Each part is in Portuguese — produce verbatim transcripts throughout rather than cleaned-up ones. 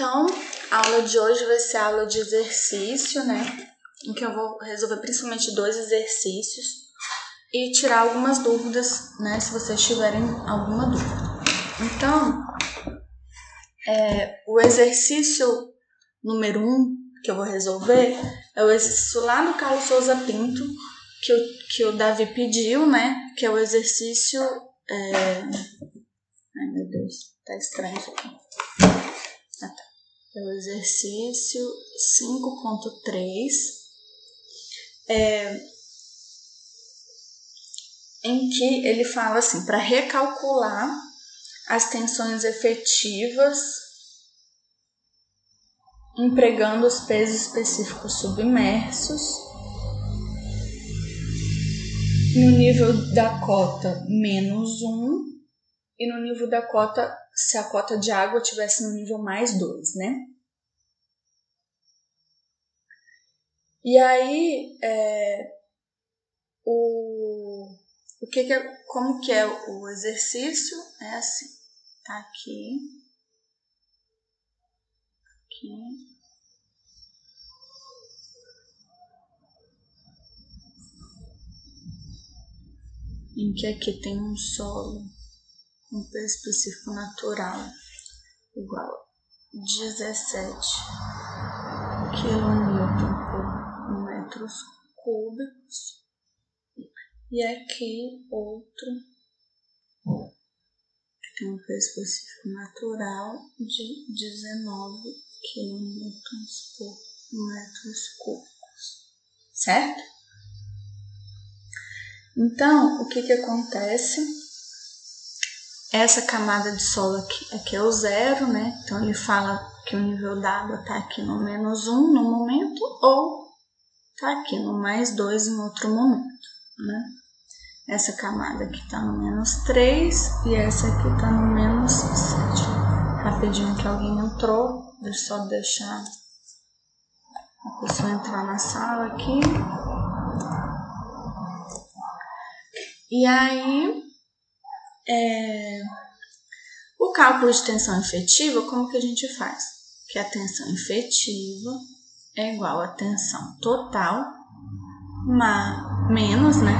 Então, a aula de hoje vai ser a aula de exercício, né? Em que eu vou resolver principalmente dois exercícios e tirar algumas dúvidas, né? Se vocês tiverem alguma dúvida. Então, é, o exercício número um que eu vou resolver é o exercício lá no Carlos Souza Pinto, que o, que o Davi pediu, né? Que é o exercício... É... Ai, meu Deus, tá estranho isso aqui. Ah, tá. É o exercício cinco ponto três, é, em que ele fala assim, para recalcular as tensões efetivas, empregando os pesos específicos submersos, no nível da cota menos um e no nível da cota se a cota de água estivesse no nível mais dois, né? E aí, é, o, o que que é, como que é o exercício? É assim, tá aqui, aqui, em que aqui tem um solo com um peso específico natural igual a dezessete quilonewtons por metros cúbicos. E aqui outro que tem um peso específico natural de dezenove quilonewtons por metros cúbicos. Certo? Então, o que que acontece? Essa camada de solo aqui, aqui é o zero, né? Então, ele fala que o nível d'água tá aqui no menos um no momento ou tá aqui no mais dois em outro momento, né? Essa camada aqui tá no menos três e essa aqui tá no menos sete. Rapidinho que alguém entrou, deixa eu só deixar a pessoa entrar na sala aqui. E aí... É, o cálculo de tensão efetiva, como que a gente faz? Que a tensão efetiva é igual à tensão total ma, menos, né,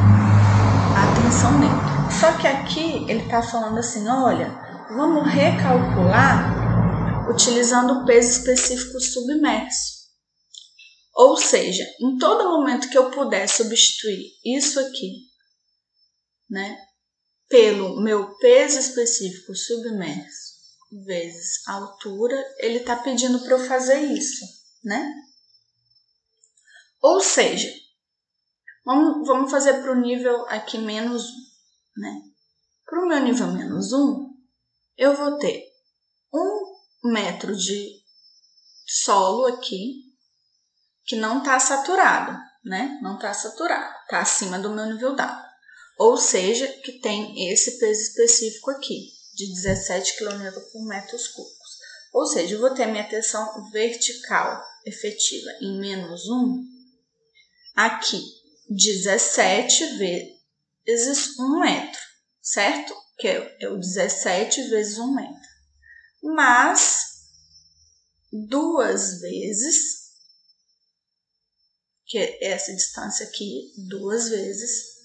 a tensão neutra. Só que aqui ele está falando assim, olha, vamos recalcular utilizando o peso específico submerso. Ou seja, em todo momento que eu puder substituir isso aqui, né, pelo meu peso específico submerso vezes a altura, ele está pedindo para eu fazer isso, né? Ou seja, vamos, vamos fazer para o nível aqui menos um, né? Para o meu nível menos um, eu vou ter um metro de solo aqui que não está saturado, né? Não está saturado, está acima do meu nível d'água. Ou seja, que tem esse peso específico aqui, de dezessete quilonewtons por metros cúbicos. Ou seja, eu vou ter minha tensão vertical efetiva em menos um, aqui, dezessete vezes um metro, certo? Que é o dezessete vezes um metro. Mas, duas vezes, que é essa distância aqui, duas vezes,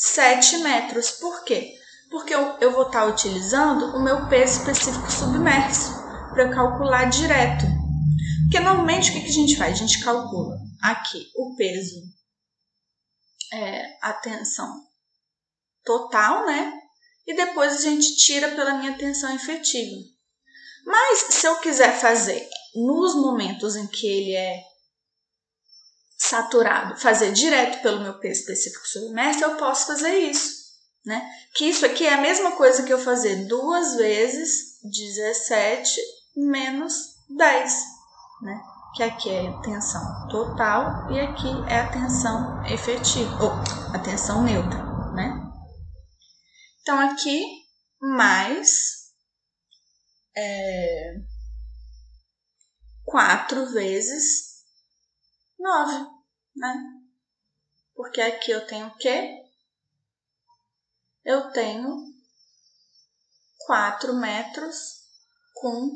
sete metros. Por quê? Porque eu, eu vou estar utilizando o meu peso específico submerso para eu calcular direto. Porque normalmente o que, que a gente faz? A gente calcula aqui o peso, é, a tensão total, né? E depois a gente tira pela minha tensão efetiva. Mas se eu quiser fazer nos momentos em que ele é saturado, fazer direto pelo meu peso específico submerso, eu posso fazer isso, né? Que isso aqui é a mesma coisa que eu fazer duas vezes dezessete menos dez, né? Que aqui é a tensão total e aqui é a tensão efetiva, ou a tensão neutra, né? Então, aqui, mais é, quatro vezes nove, né? Porque aqui eu tenho o quê? Eu tenho quatro metros com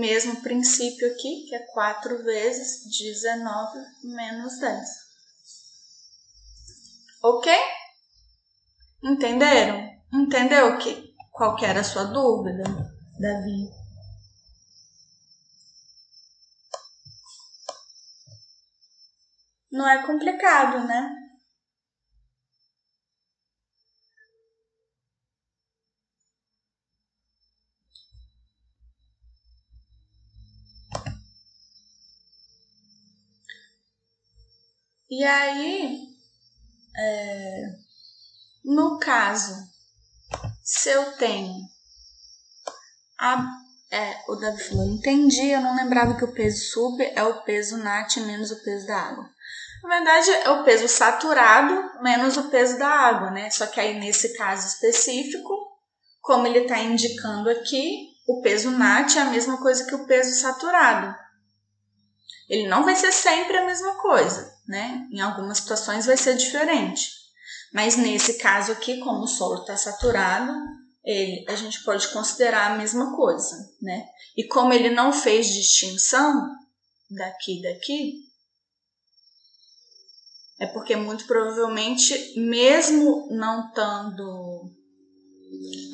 Mesmo princípio aqui, que é quatro vezes dezenove menos dez. Ok? Entenderam? Entendeu que? Qual que era a sua dúvida, Davi? Não é complicado, né? E aí, é, no caso, se eu tenho, a, é, o Davi falou, entendi, eu não lembrava que o peso sub é o peso nat menos o peso da água. Na verdade, é o peso saturado menos o peso da água, né? Só que aí, nesse caso específico, como ele está indicando aqui, o peso nat é a mesma coisa que o peso saturado. Ele não vai ser sempre a mesma coisa, né? Em algumas situações vai ser diferente. Mas nesse caso aqui, como o solo está saturado, ele, a gente pode considerar a mesma coisa, né? E como ele não fez distinção daqui e daqui, é porque muito provavelmente, mesmo não estando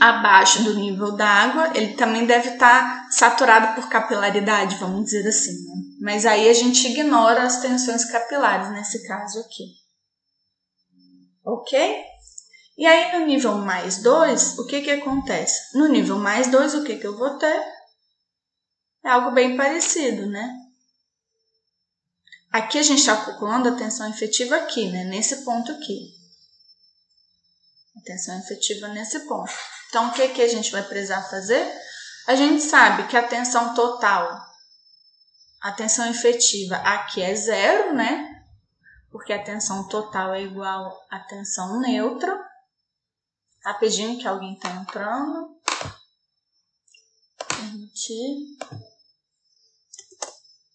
abaixo do nível da água, ele também deve estar saturado por capilaridade, vamos dizer assim, né? Mas aí a gente ignora as tensões capilares nesse caso aqui. Ok? E aí no nível mais dois, o que que acontece? No nível mais dois, o que que eu vou ter? É algo bem parecido, né? Aqui a gente está calculando a tensão efetiva aqui, né? Nesse ponto aqui. A tensão efetiva nesse ponto. Então, o que que a gente vai precisar fazer? A gente sabe que a tensão total... A tensão efetiva aqui é zero, né? Porque a tensão total é igual à tensão neutra. Rapidinho que alguém está entrando. Permitir.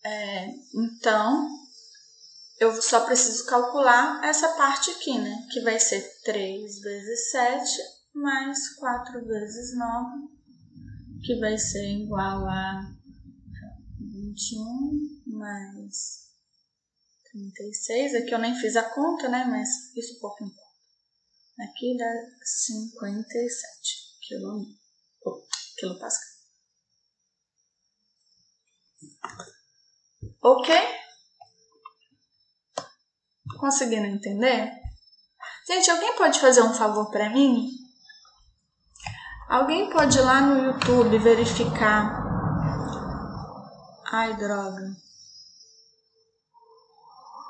É, então, eu só preciso calcular essa parte aqui, né? Que vai ser três vezes sete mais quatro vezes nove, que vai ser igual a... vinte e um mais trinta e seis, aqui eu nem fiz a conta, né? Mas isso pouco importa. Aqui dá cinquenta e sete quilom... oh, quilopascal. Ok? Conseguindo entender? Gente, alguém pode fazer um favor para mim? Alguém pode ir lá no YouTube verificar... Ai, droga.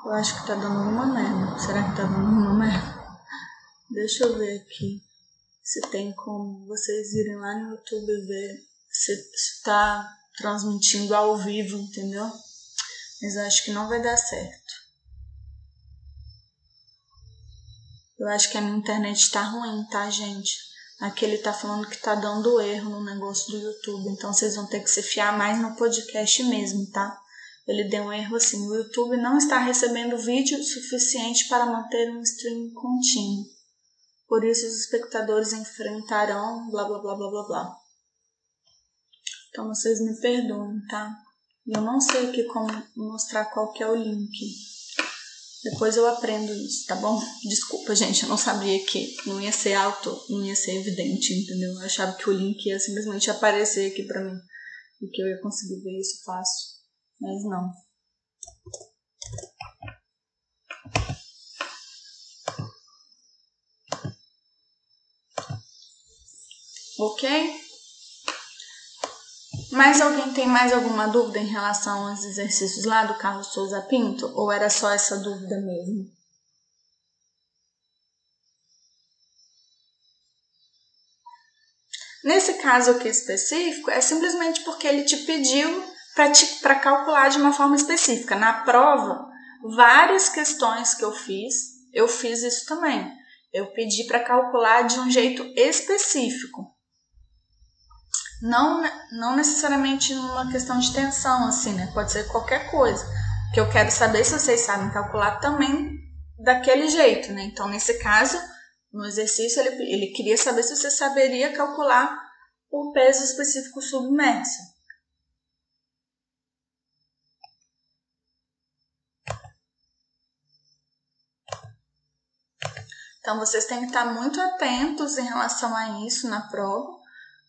Eu acho que tá dando uma merda. Será que tá dando uma merda? Deixa eu ver aqui se tem como vocês irem lá no YouTube ver se, se tá transmitindo ao vivo, entendeu? Mas eu acho que não vai dar certo. Eu acho que a minha internet tá ruim, tá, gente? Aqui ele tá falando que tá dando erro no negócio do YouTube, então vocês vão ter que se fiar mais no podcast mesmo, tá? Ele deu um erro assim, o YouTube não está recebendo vídeo suficiente para manter um stream contínuo. Por isso os espectadores enfrentarão blá blá blá blá blá blá. Então vocês me perdoem, tá? Eu não sei aqui como mostrar qual que é o link. Depois eu aprendo isso, tá bom? Desculpa, gente, eu não sabia que não ia ser auto, não ia ser evidente, entendeu? Eu achava que o link ia simplesmente aparecer aqui pra mim e que eu ia conseguir ver isso fácil, mas não. Ok? Mais alguém tem mais alguma dúvida em relação aos exercícios lá do Carlos Souza Pinto? Ou era só essa dúvida mesmo? Nesse caso aqui específico, é simplesmente porque ele te pediu para calcular de uma forma específica. Na prova, várias questões que eu fiz, eu fiz isso também. Eu pedi para calcular de um jeito específico. Não, não necessariamente numa questão de tensão, assim, né? Pode ser qualquer coisa. Que eu quero saber se vocês sabem calcular também daquele jeito, né? Então, nesse caso, no exercício, ele, ele queria saber se você saberia calcular o peso específico submerso. Então, vocês têm que estar muito atentos em relação a isso na prova,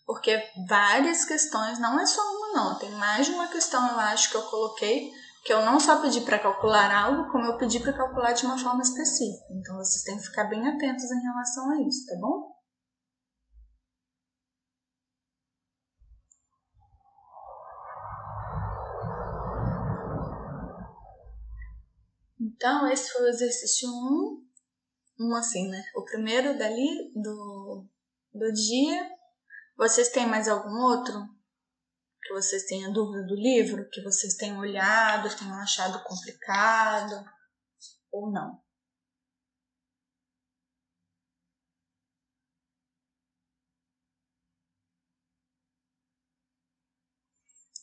porque várias questões, não é só uma não, tem mais de uma questão, eu acho, que eu coloquei, que eu não só pedi para calcular algo, como eu pedi para calcular de uma forma específica. Então, vocês têm que ficar bem atentos em relação a isso, tá bom? Então, esse foi o exercício um. Um assim, né? O primeiro dali do, do dia. Vocês têm mais algum outro? Que vocês tenham dúvida do livro? Que vocês tenham olhado, tenham achado complicado? Ou não?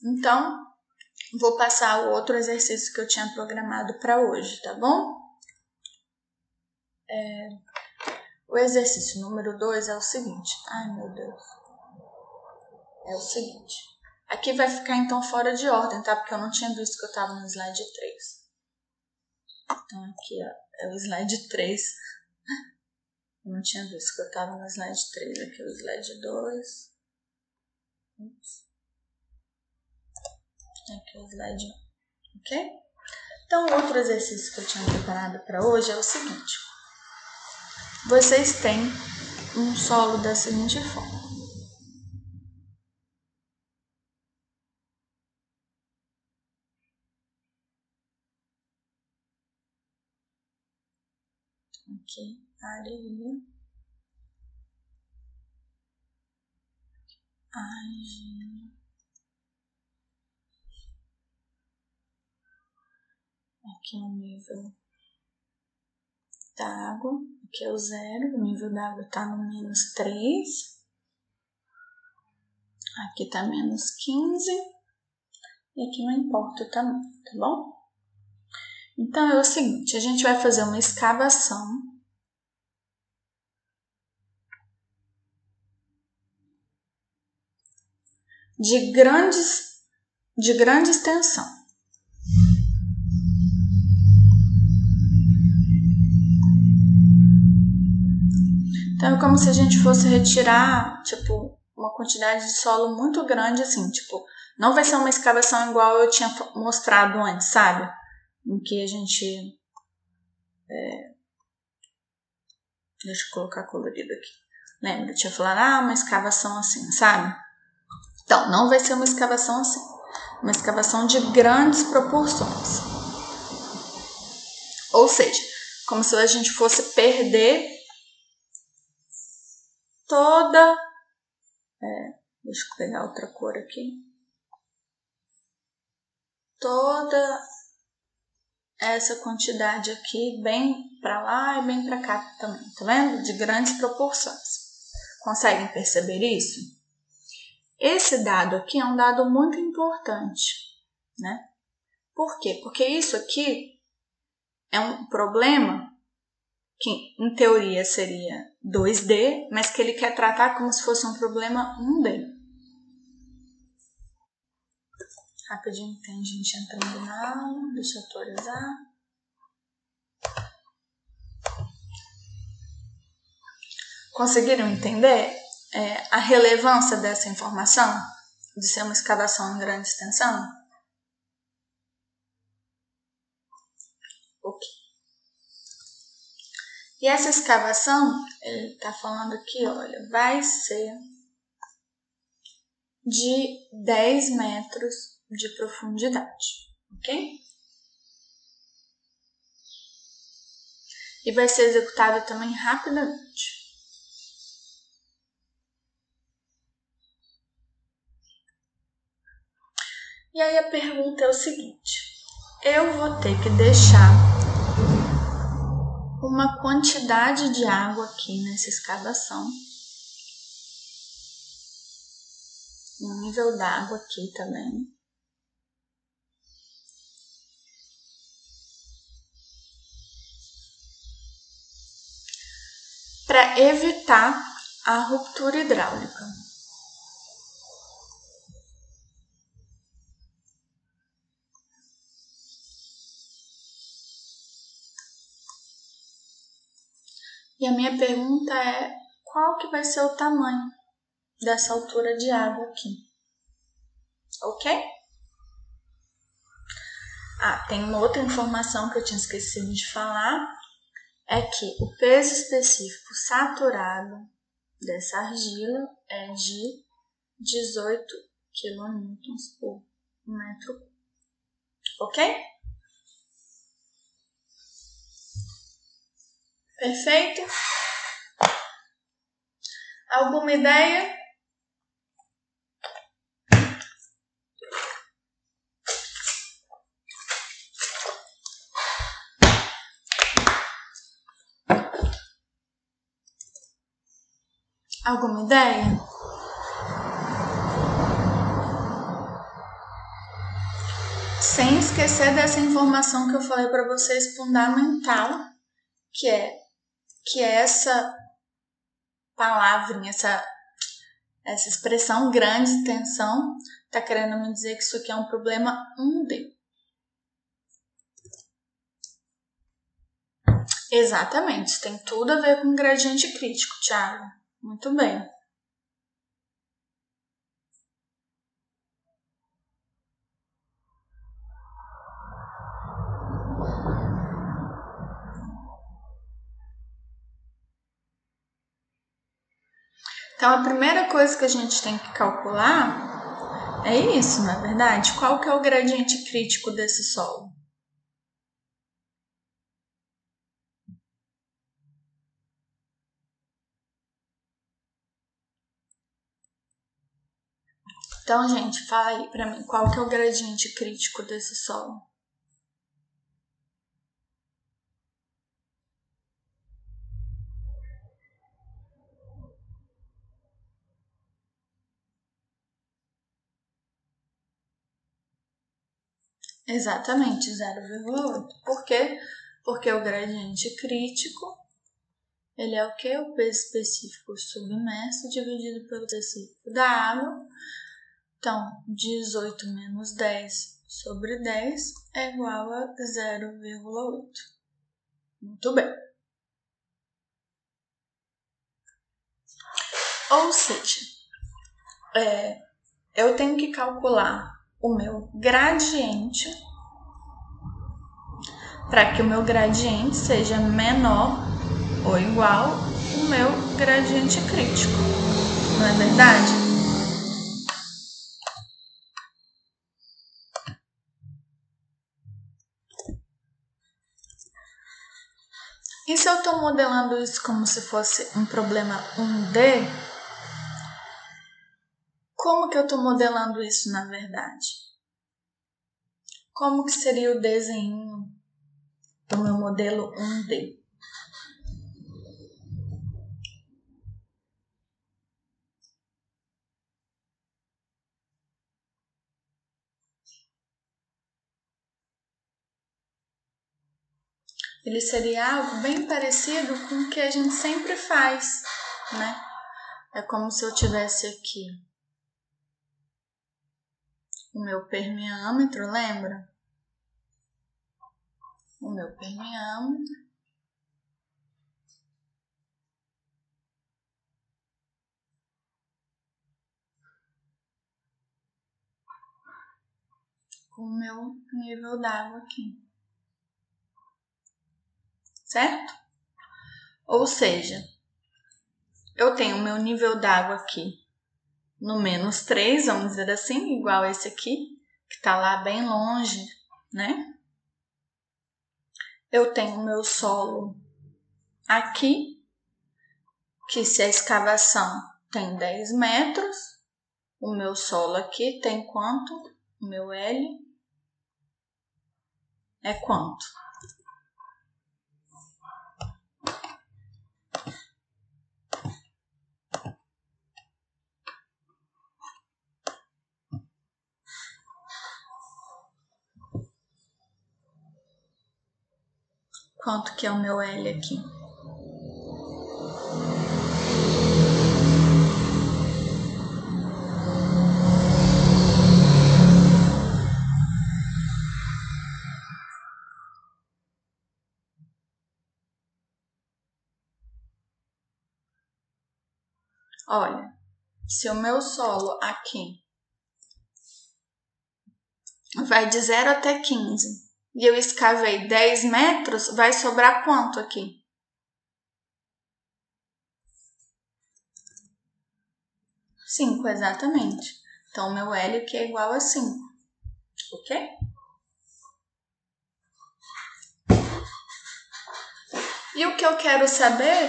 Então, vou passar o outro exercício que eu tinha programado para hoje, tá bom? É, o exercício número dois é o seguinte. Ai, meu Deus. É o seguinte. Aqui vai ficar, então, fora de ordem, tá? Porque eu não tinha visto que eu estava no slide três. Então, aqui, ó, é o slide três. Eu não tinha visto que eu estava no slide três. Aqui é o slide dois. Ups. Aqui o slide um, ok? Então, outro exercício que eu tinha preparado para hoje é o seguinte. Vocês têm um solo da seguinte forma. Aqui, areia. Argila. Aqui é o nível da água, aqui é o zero, o nível da água está no menos três, aqui está menos quinze, e aqui não importa o tamanho, tá bom? Então é o seguinte, a gente vai fazer uma escavação de grandes, de grande extensão. Então, é como se a gente fosse retirar, tipo, uma quantidade de solo muito grande, assim, tipo, não vai ser uma escavação igual eu tinha mostrado antes, sabe? Em que a gente... É... Deixa eu colocar colorido aqui. Lembra? Eu tinha falado, ah, uma escavação assim, sabe? Então, não vai ser uma escavação assim. Uma escavação de grandes proporções. Ou seja, como se a gente fosse perder... toda, é, deixa eu pegar outra cor aqui, toda essa quantidade aqui, bem pra lá e bem pra cá também, tá vendo? De grandes proporções. Conseguem perceber isso? Esse dado aqui é um dado muito importante, né? Por quê? Porque isso aqui é um problema que em teoria seria dois D, mas que ele quer tratar como se fosse um problema um D. Rapidinho tem gente entrando na aula, deixa eu atualizar. Conseguiram entender é, a relevância dessa informação? De ser uma escavação em grande extensão? Ok. E essa escavação, ele está falando aqui, olha, vai ser de dez metros de profundidade, ok? E vai ser executado também rapidamente. E aí a pergunta é o seguinte, eu vou ter que deixar... uma quantidade de água aqui nessa escavação. Um nível d'água aqui também. Para evitar a ruptura hidráulica. E a minha pergunta é, qual que vai ser o tamanho dessa altura de água aqui? Ok? Ah, tem uma outra informação que eu tinha esquecido de falar, é que o peso específico saturado dessa argila é de dezoito quilonewtons por metro cúbico. Ok? Perfeito? Alguma ideia? Alguma ideia? Sem esquecer dessa informação que eu falei para vocês, fundamental, que é que é essa palavrinha, essa, essa expressão grande tensão, está querendo me dizer que isso aqui é um problema um D. Exatamente, tem tudo a ver com gradiente crítico, Thiago. Muito bem. Então, a primeira coisa que a gente tem que calcular é isso, na verdade. Qual que é o gradiente crítico desse solo? Então, gente, fala aí pra mim, qual que é o gradiente crítico desse solo? Exatamente, zero vírgula oito. Por quê? Porque o gradiente crítico, ele é o quê? O peso específico submerso dividido pelo peso específico da água. Então, dezoito menos dez sobre dez é igual a zero vírgula oito. Muito bem. Ou seja, é, eu tenho que calcular o meu gradiente para que o meu gradiente seja menor ou igual ao meu gradiente crítico. Não é verdade? E se eu estou modelando isso como se fosse um problema um D, como que eu estou modelando isso na verdade? Como que seria o desenho do meu modelo um D? Ele seria algo bem parecido com o que a gente sempre faz, né? É como se eu tivesse aqui o meu permeâmetro, lembra? O meu permeâmetro. Com o meu nível d'água aqui. Certo? Ou seja, eu tenho o meu nível d'água aqui no menos três, vamos dizer assim, igual esse aqui, que está lá bem longe, né? Eu tenho o meu solo aqui, que se a escavação tem dez metros, o meu solo aqui tem quanto? O meu L é quanto? Quanto que é o meu L aqui? Olha, se o meu solo aqui vai de zero até quinze e eu escavei dez metros, vai sobrar quanto aqui? cinco, exatamente. Então, o meu L aqui é igual a cinco, ok? E o que eu quero saber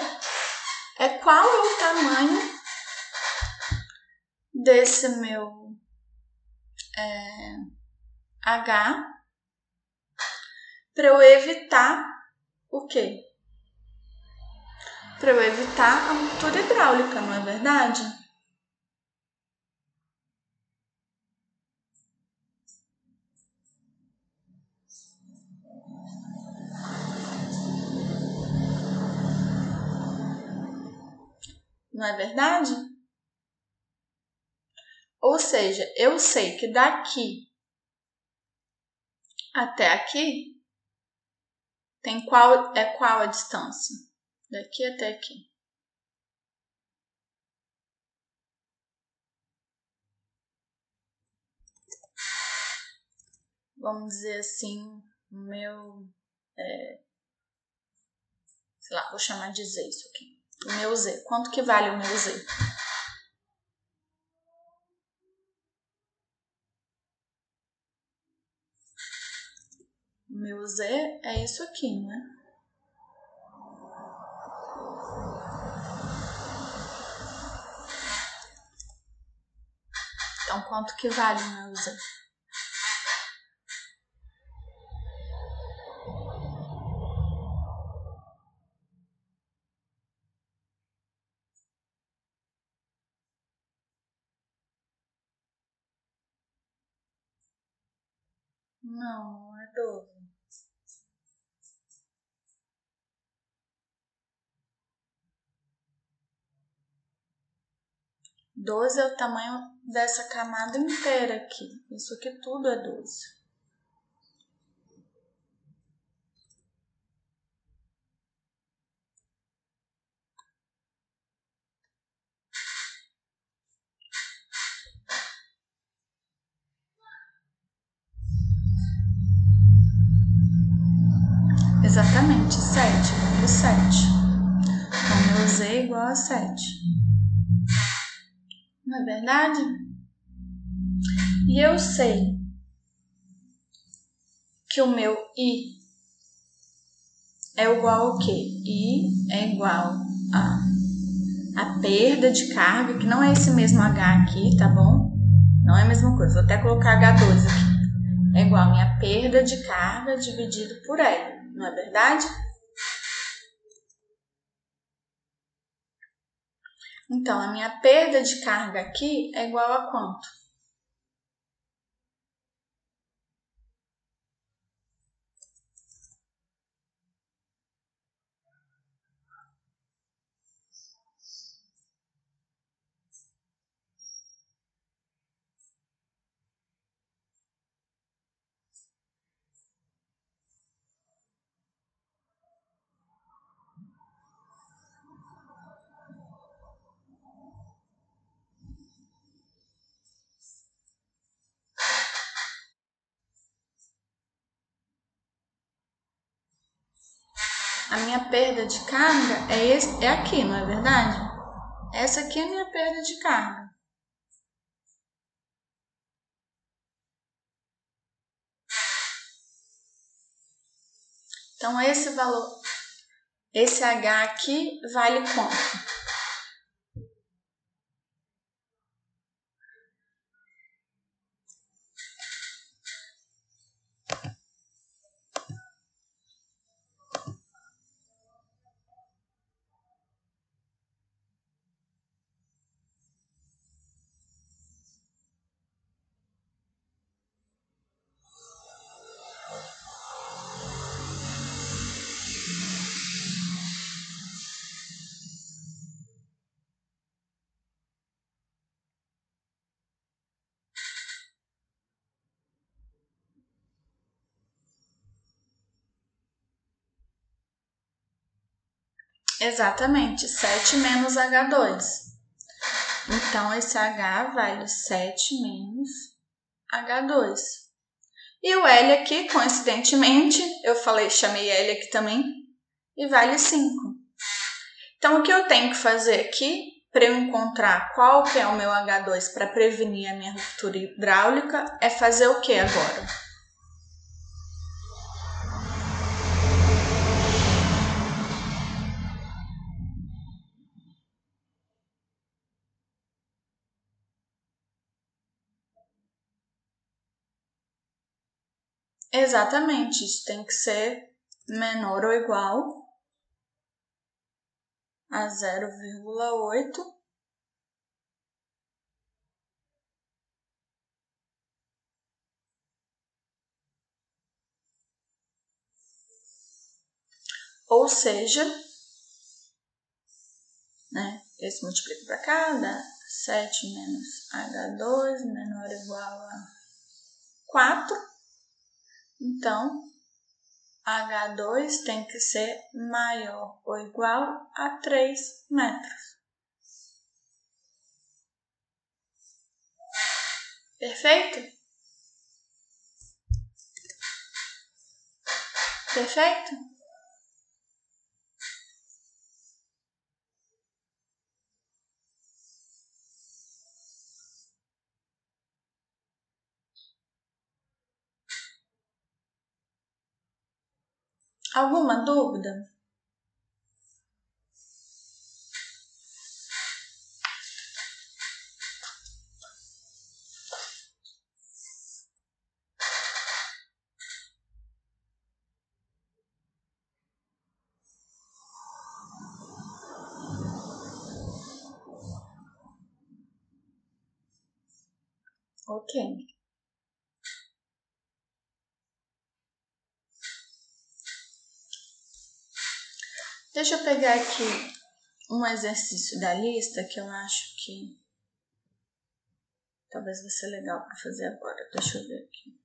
é qual é o tamanho desse meu é, H para eu evitar o quê? Para eu evitar a ruptura hidráulica, não é verdade? Não é verdade? Ou seja, eu sei que daqui até aqui tem qual, é qual a distância? Daqui até aqui. Vamos dizer assim, meu... É, sei lá, vou chamar de Z isso aqui. O meu Z. Quanto que vale o meu Z? O meu Z é isso aqui, né? Então, quanto que vale o meu Z? Não, não é doze. doze é o tamanho dessa camada inteira aqui. Isso aqui tudo é doze. Exatamente, sete, número sete. Então, meu Z é igual a sete. Não é verdade? E eu sei que o meu I é igual ao quê? I é igual a a perda de carga, que não é esse mesmo H aqui, tá bom? Não é a mesma coisa, vou até colocar H doze aqui. É igual a minha perda de carga dividido por L. Não é verdade? Então, a minha perda de carga aqui é igual a quanto? A minha perda de carga é, esse, é aqui, não é verdade? Essa aqui é a minha perda de carga. Então, esse valor, esse H aqui vale quanto? Exatamente, sete menos H dois. Então, esse H vale sete menos agá dois. E o L aqui, coincidentemente, eu falei, chamei L aqui também, e vale cinco. Então, o que eu tenho que fazer aqui, para eu encontrar qual que é o meu agá dois para prevenir a minha ruptura hidráulica, é fazer o que agora? Exatamente, isso tem que ser menor ou igual a zero vírgula oito ou seja, né, esse multiplica para cá, dá sete menos agá dois menor ou igual a quatro. Então, agá dois tem que ser maior ou igual a três metros. Perfeito? Perfeito? Alguma dúvida? Ok. Deixa eu pegar aqui um exercício da lista que eu acho que talvez vai ser legal para fazer agora. Deixa eu ver aqui.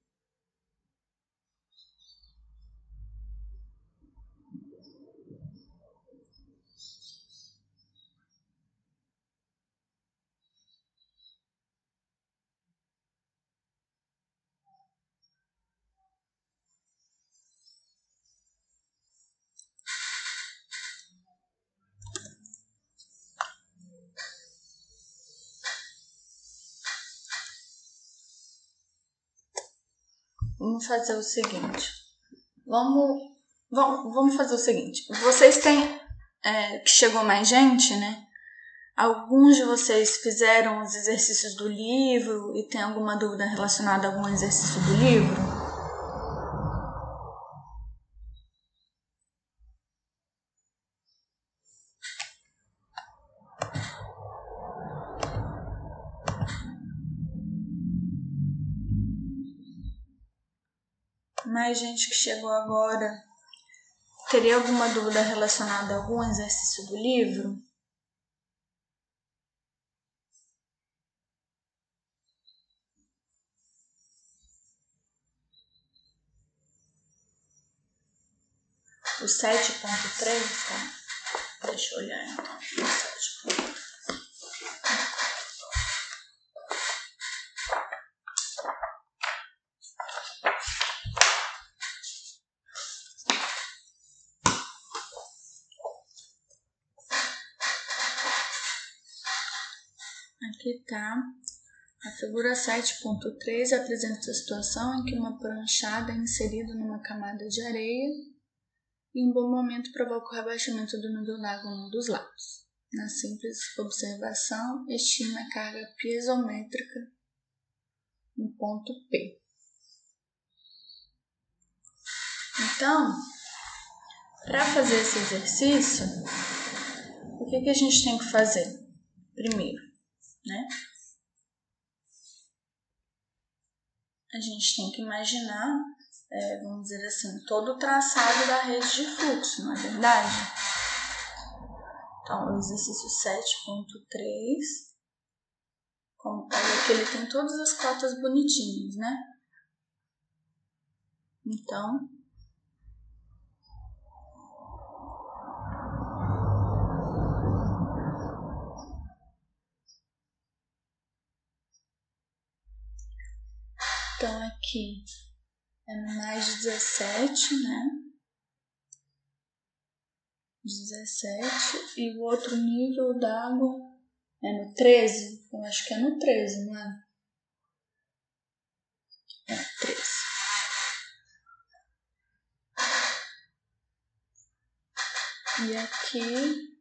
Vamos fazer o seguinte, vamos, vamos, vamos fazer o seguinte, vocês têm, é, que chegou mais gente, né? Alguns de vocês fizeram os exercícios do livro e tem alguma dúvida relacionada a algum exercício do livro? Mais gente que chegou agora, teria alguma dúvida relacionada a algum exercício do livro? O sete ponto três, tá? Deixa eu olhar então. O sete ponto três. Aqui tá, a figura sete ponto três apresenta a situação em que uma pranchada é inserida numa camada de areia e um bom momento provoca o rebaixamento do nível d'água em um dos lados. Na simples observação, estima a carga piezométrica no ponto P. Então, para fazer esse exercício, o que que a gente tem que fazer? Primeiro, né? A gente tem que imaginar, é, vamos dizer assim, todo o traçado da rede de fluxo, não é verdade? Então, o exercício sete ponto três, como olha que ele tem todas as cotas bonitinhas, né? Então, então aqui é mais dezessete, né? dezessete, e o outro nível d'água é no treze, eu acho que é no treze, não é? É treze. E aqui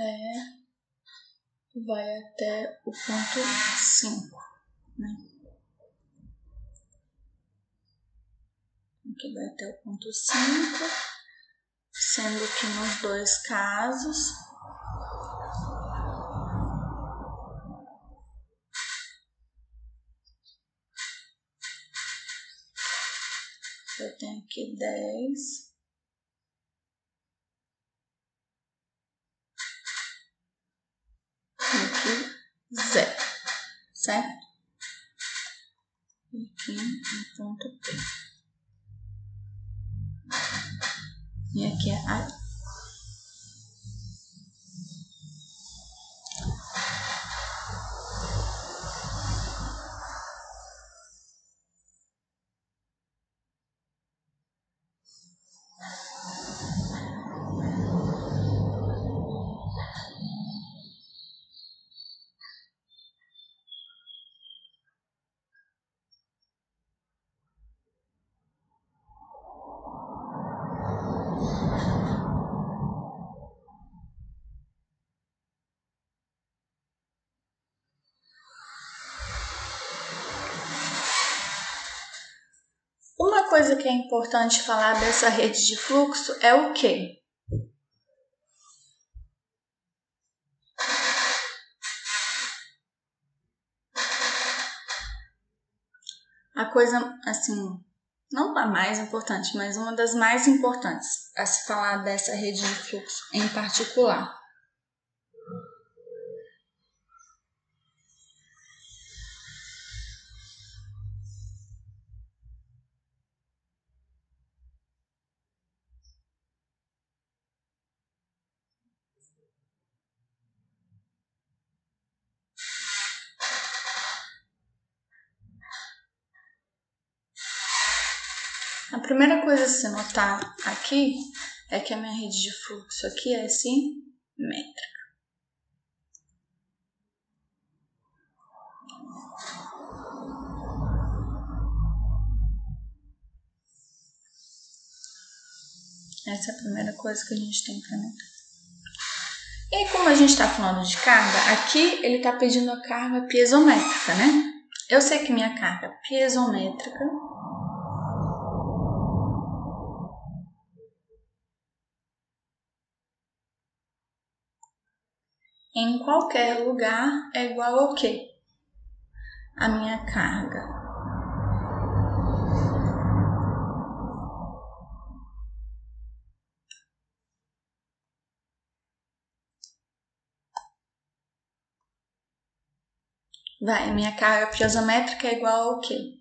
é... vai até o ponto cinco, né? Aqui vai até o ponto cinco, sendo que nos dois casos eu tenho aqui dez. Zero, certo? E aqui um ponto P. E aqui é A. Uma coisa que é importante falar dessa rede de fluxo é o quê? A coisa, assim, não a mais importante, mas uma das mais importantes a se falar dessa rede de fluxo em particular. A primeira coisa a se notar aqui é que a minha rede de fluxo aqui é simétrica. Essa é a primeira coisa que a gente tem para notar. E aí, como a gente está falando de carga, aqui ele está pedindo a carga piezométrica, né? Eu sei que minha carga piezométrica em qualquer lugar é igual ao quê? A minha carga vai, minha carga piezométrica é igual ao quê?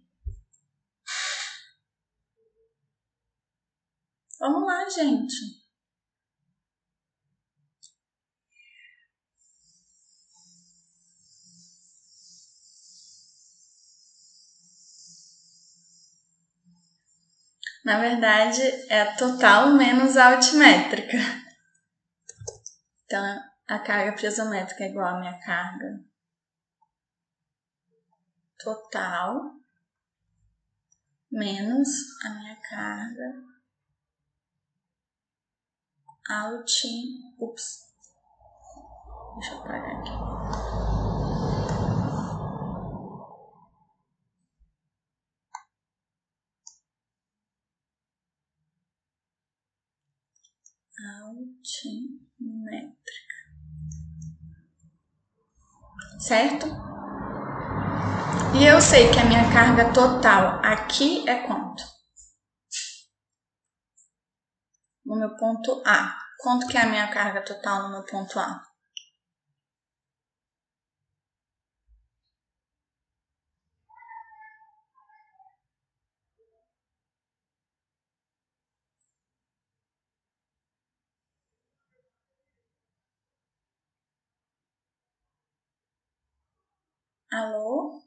Vamos lá, gente. Na verdade, é a total menos a altimétrica. Então, a carga piezométrica é igual à minha carga total menos a minha carga alti... Ups. Deixa eu apagar aqui. Altimétrica, certo? E eu sei que a minha carga total aqui é quanto? No meu ponto A. Quanto que é a minha carga total no meu ponto A? Alô?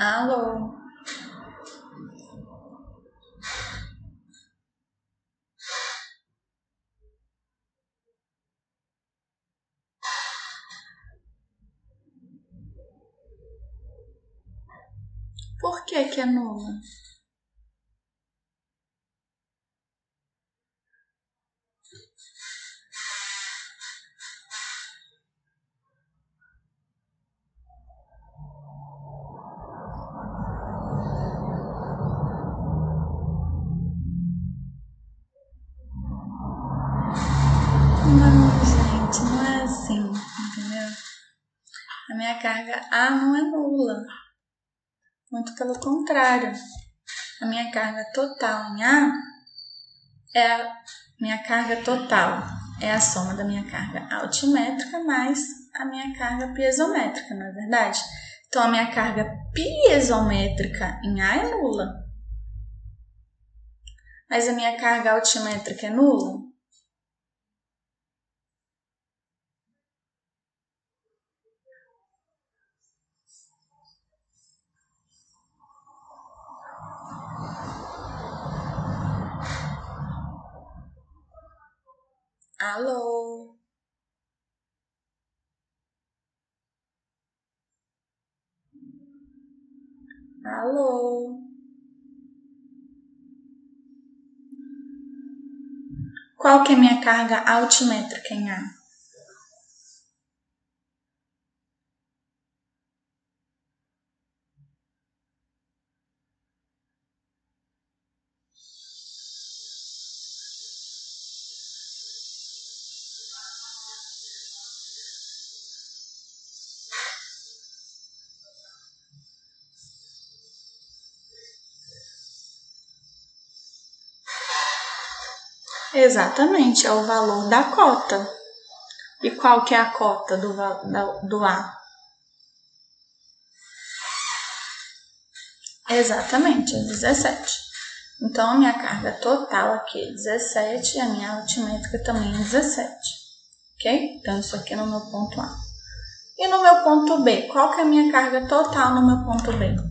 Alô? Por que que é nula? Não, gente, não é assim, entendeu? A minha carga A não é nula. Muito pelo contrário. A minha carga total em A é a minha carga total. É a soma da minha carga altimétrica mais a minha carga piezométrica, não é verdade? Então, a minha carga piezométrica em A é nula. Mas a minha carga altimétrica é nula? Alô? Alô? Qual que é a minha carga altimétrica em A? Exatamente, é o valor da cota. E qual que é a cota do, do A? Exatamente, é dezessete. Então, a minha carga total aqui é dezessete e a minha altimétrica também é dezessete. Ok? Então, isso aqui é no meu ponto A. E no meu ponto B, qual que é a minha carga total no meu ponto B?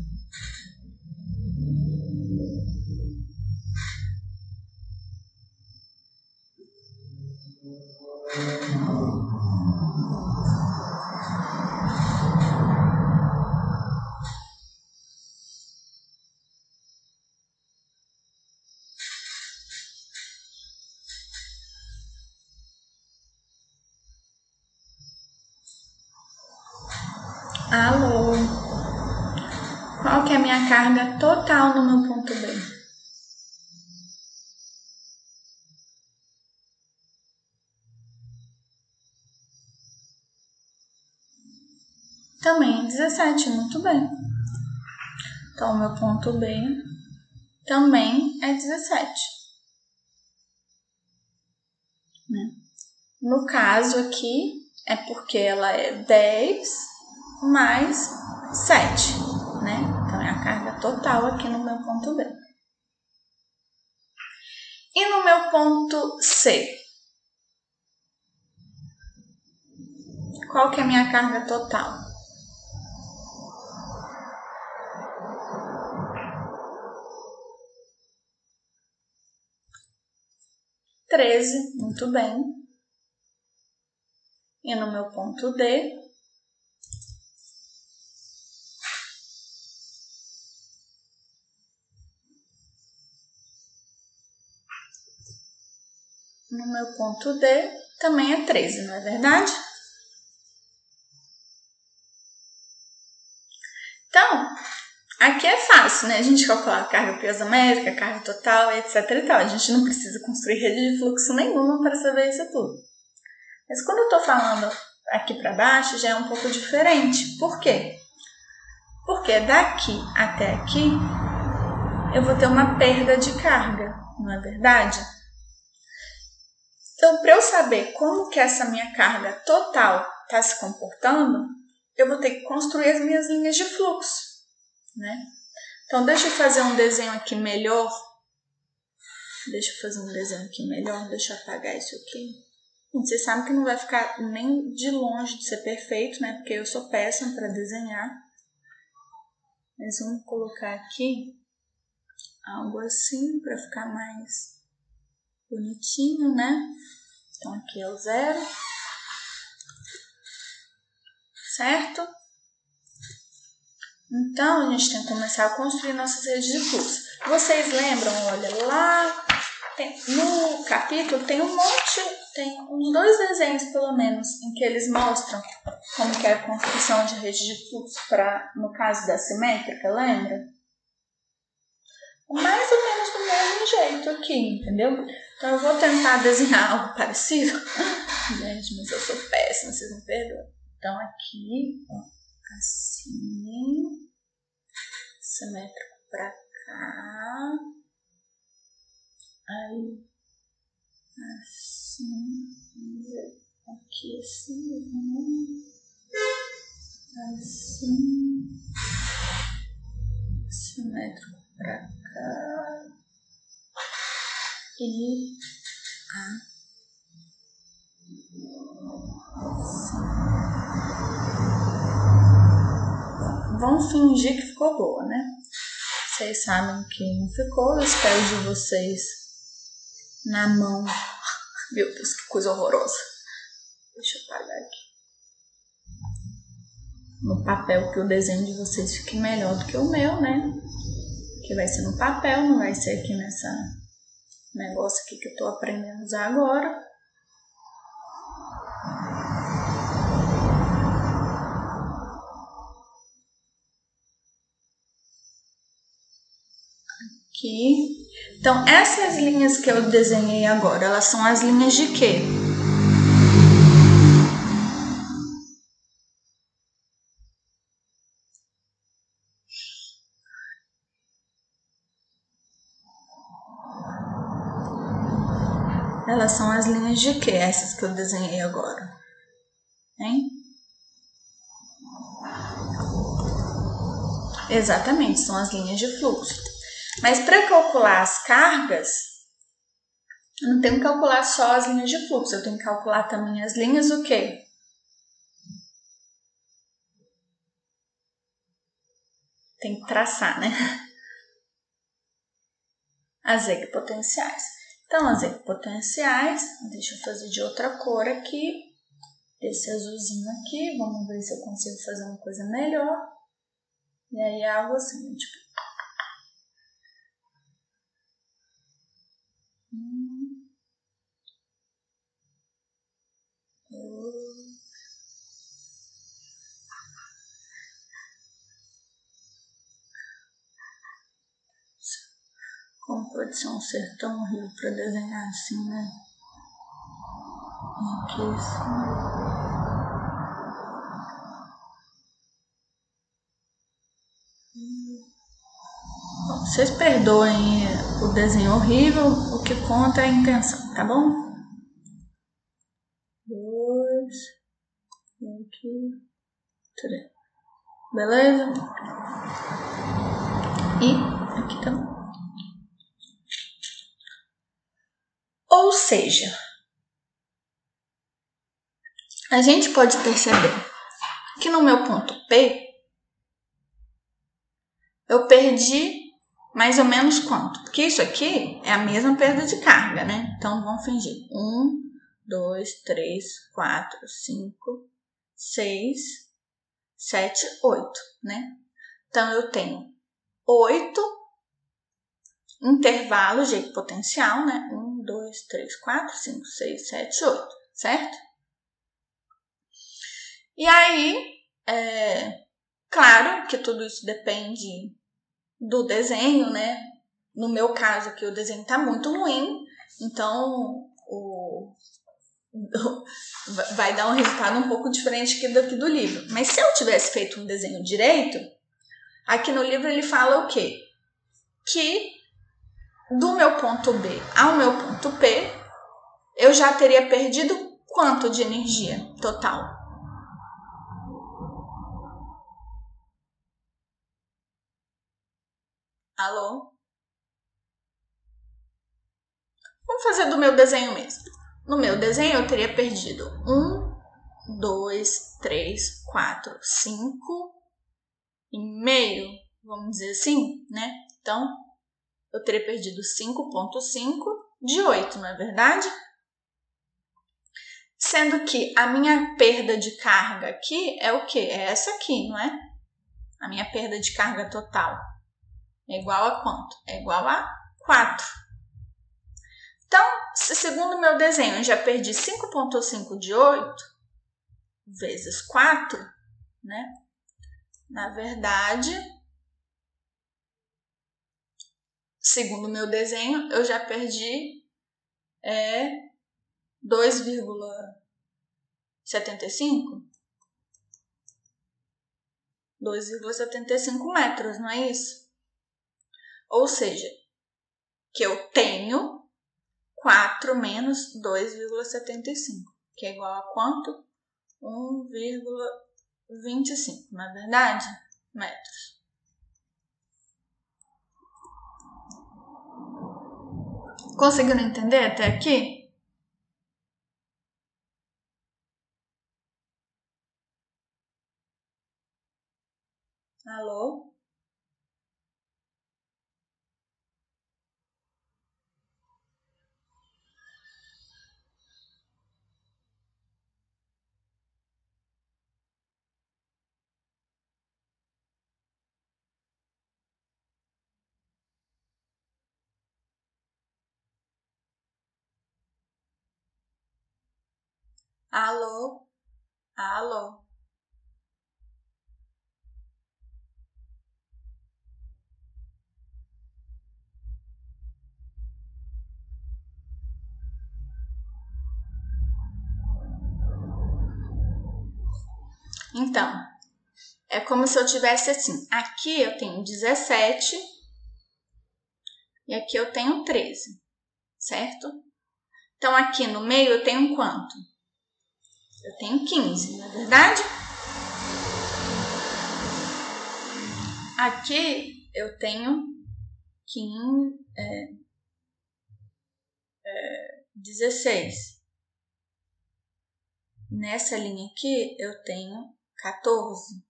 Alô, qual que é a minha carga total no meu ponto B? Também dezessete, muito bem. Então, o meu ponto B também é dezessete. No caso aqui, é porque ela é dez... mais sete, né? Então, é a carga total aqui no meu ponto B. E no meu ponto C? Qual que é a minha carga total? treze, muito bem. E no meu ponto D? No meu ponto D também é treze, não é verdade? Então, aqui é fácil, né? A gente calcular a carga piezométrica, a carga total, etcétera e tal. A gente não precisa construir rede de fluxo nenhuma para saber isso tudo. Mas quando eu estou falando aqui para baixo, já é um pouco diferente. Por quê? Porque daqui até aqui, eu vou ter uma perda de carga, não é verdade? Então, para eu saber como que essa minha carga total está se comportando, eu vou ter que construir as minhas linhas de fluxo, né? Então, deixa eu fazer um desenho aqui melhor. Deixa eu fazer um desenho aqui melhor, deixa eu apagar isso aqui. Vocês sabem que não vai ficar nem de longe de ser perfeito, né? Porque eu sou péssima para desenhar. Mas vamos colocar aqui algo assim para ficar mais bonitinho, né? Então aqui é o zero, certo? Então a gente tem que começar a construir nossas redes de fluxo. Vocês lembram, olha lá, tem, no capítulo tem um monte, tem uns dois desenhos pelo menos em que eles mostram como que é a construção de rede de fluxo para, no caso da simétrica, lembra? Mais ou menos do mesmo jeito aqui, entendeu? Então eu vou tentar desenhar algo parecido. Gente, mas eu sou péssima, vocês me perdoem. Então aqui, ó, assim, simétrico pra cá, aí, assim, aqui assim, assim, simétrico pra cá e assim. Vão fingir que ficou boa, né? Vocês sabem que não ficou. Eu espero de vocês na mão. Meu Deus, que coisa horrorosa. Deixa eu apagar aqui. No papel, que o desenho de vocês fique melhor do que o meu, né? Que vai ser no papel, não vai ser aqui nessa negócio aqui que eu tô aprendendo a usar agora. Aqui. Então, essas linhas que eu desenhei agora, elas são as linhas de quê? Elas são as linhas de quê, essas que eu desenhei agora? Hein? Exatamente, são as linhas de fluxo. Mas para calcular as cargas, eu não tenho que calcular só as linhas de fluxo, eu tenho que calcular também as linhas do quê? Tem que traçar, né? As equipotenciais. Então, as equipotenciais, deixa eu fazer de outra cor aqui, desse azulzinho aqui, vamos ver se eu consigo fazer uma coisa melhor. E aí, algo assim, tipo... Um, dois. Como pode ser um ser tão horrível para desenhar assim, né? Aqui assim. Bom, vocês perdoem o desenho horrível, o que conta é a intenção, tá bom? Dois. E aqui. Três. Beleza? E aqui também. Ou seja, a gente pode perceber que no meu ponto P, eu perdi mais ou menos quanto? Porque isso aqui é a mesma perda de carga, né? Então, vamos fingir. Um, dois, três, quatro, cinco, seis, sete, oito, né? Então, eu tenho oito intervalos de equipotencial, né? Um, dois, três, quatro, cinco, seis, sete, oito, certo? E aí, é, claro que tudo isso depende do desenho, né? No meu caso aqui, o desenho tá muito ruim, então o, o, vai dar um resultado um pouco diferente aqui do, do livro. Mas se eu tivesse feito um desenho direito, aqui no livro ele fala o quê? Que... do meu ponto B ao meu ponto P, eu já teria perdido quanto de energia total? Alô? Vamos fazer do meu desenho mesmo. No meu desenho, eu teria perdido um, dois, três, quatro, cinco e meio. vamos dizer assim, né? Então, eu teria perdido cinco vírgula cinco de oito, não é verdade? Sendo que a minha perda de carga aqui é o quê? É essa aqui, não é? A minha perda de carga total é igual a quanto? É igual a quatro. Então, se segundo o meu desenho eu já perdi cinco vírgula cinco de oito vezes quatro, né? Na verdade, segundo o meu desenho, eu já perdi é, dois vírgula setenta e cinco? dois vírgula setenta e cinco metros, não é isso? Ou seja, que eu tenho quatro menos dois vírgula setenta e cinco, que é igual a quanto? um vírgula vinte e cinco, não é verdade? Metros. Conseguiram entender até aqui? Alô? Alô? Alô? Então, é como se eu tivesse assim, aqui eu tenho dezessete e aqui eu tenho treze, certo? Então, aqui no meio eu tenho quanto? Eu tenho quinze, não é verdade? Aqui eu tenho quinze, é, é, dezesseis. Nessa linha aqui eu tenho quatorze,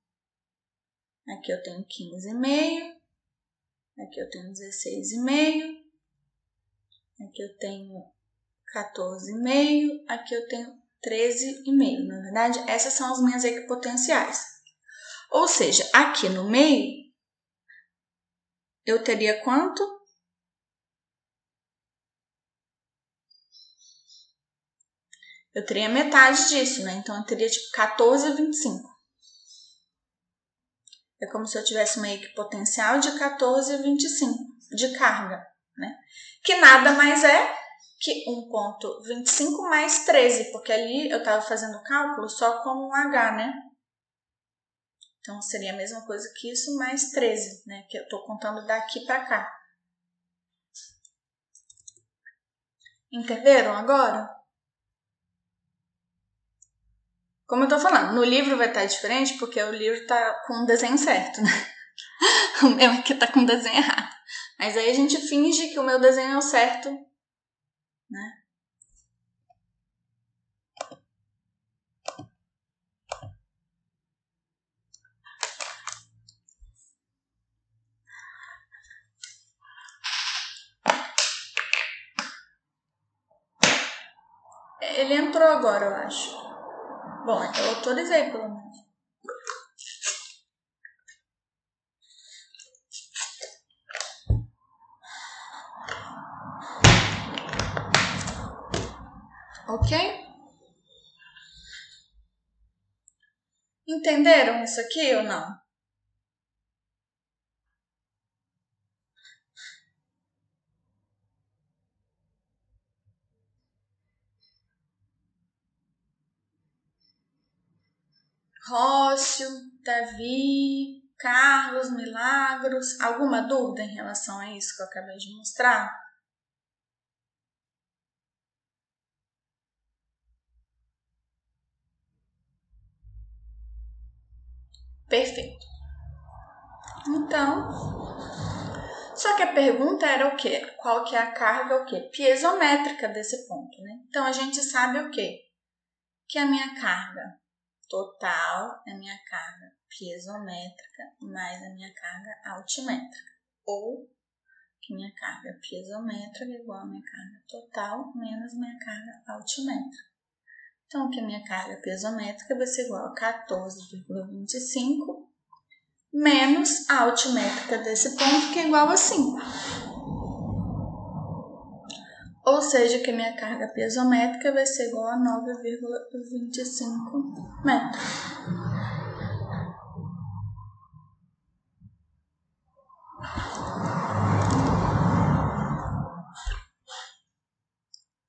aqui eu tenho quinze vírgula cinco, aqui eu tenho dezesseis vírgula cinco, aqui eu tenho quatorze vírgula cinco, aqui eu tenho treze vírgula cinco, na verdade, essas são as minhas equipotenciais. Ou seja, aqui no meio, eu teria quanto? Eu teria metade disso, né? Então, eu teria tipo quatorze vírgula vinte e cinco. É como se eu tivesse uma equipotencial de quatorze vírgula vinte e cinco de carga, né? Que nada mais é que um vírgula vinte e cinco mais treze, porque ali eu estava fazendo o cálculo só com um H, né? Então, seria a mesma coisa que isso mais treze, né? Que eu estou contando daqui para cá. Entenderam agora? Como eu tô falando, no livro vai estar diferente, porque o livro tá com o desenho certo, né? O meu aqui tá com o desenho errado. Mas aí a gente finge que o meu desenho é o certo, né? Ele entrou agora, eu acho. Bom, eu autorizei, pelo menos. Ok? Entenderam isso aqui ou não? Rócio, Davi, Carlos, Milagros, alguma dúvida em relação a isso que eu acabei de mostrar? Perfeito. Então, só que a pergunta era o quê? Qual que é a carga, o quê? Piezométrica desse ponto, né? Então, a gente sabe o quê? Que a minha carga total é a minha carga piezométrica mais a minha carga altimétrica, ou que minha carga piezométrica é igual a minha carga total menos minha carga altimétrica. Então, que a minha carga piezométrica vai ser igual a quatorze vírgula vinte e cinco menos a altimétrica desse ponto, que é igual a cinco. Ou seja, que a minha carga piezométrica vai ser igual a nove vírgula vinte e cinco metros.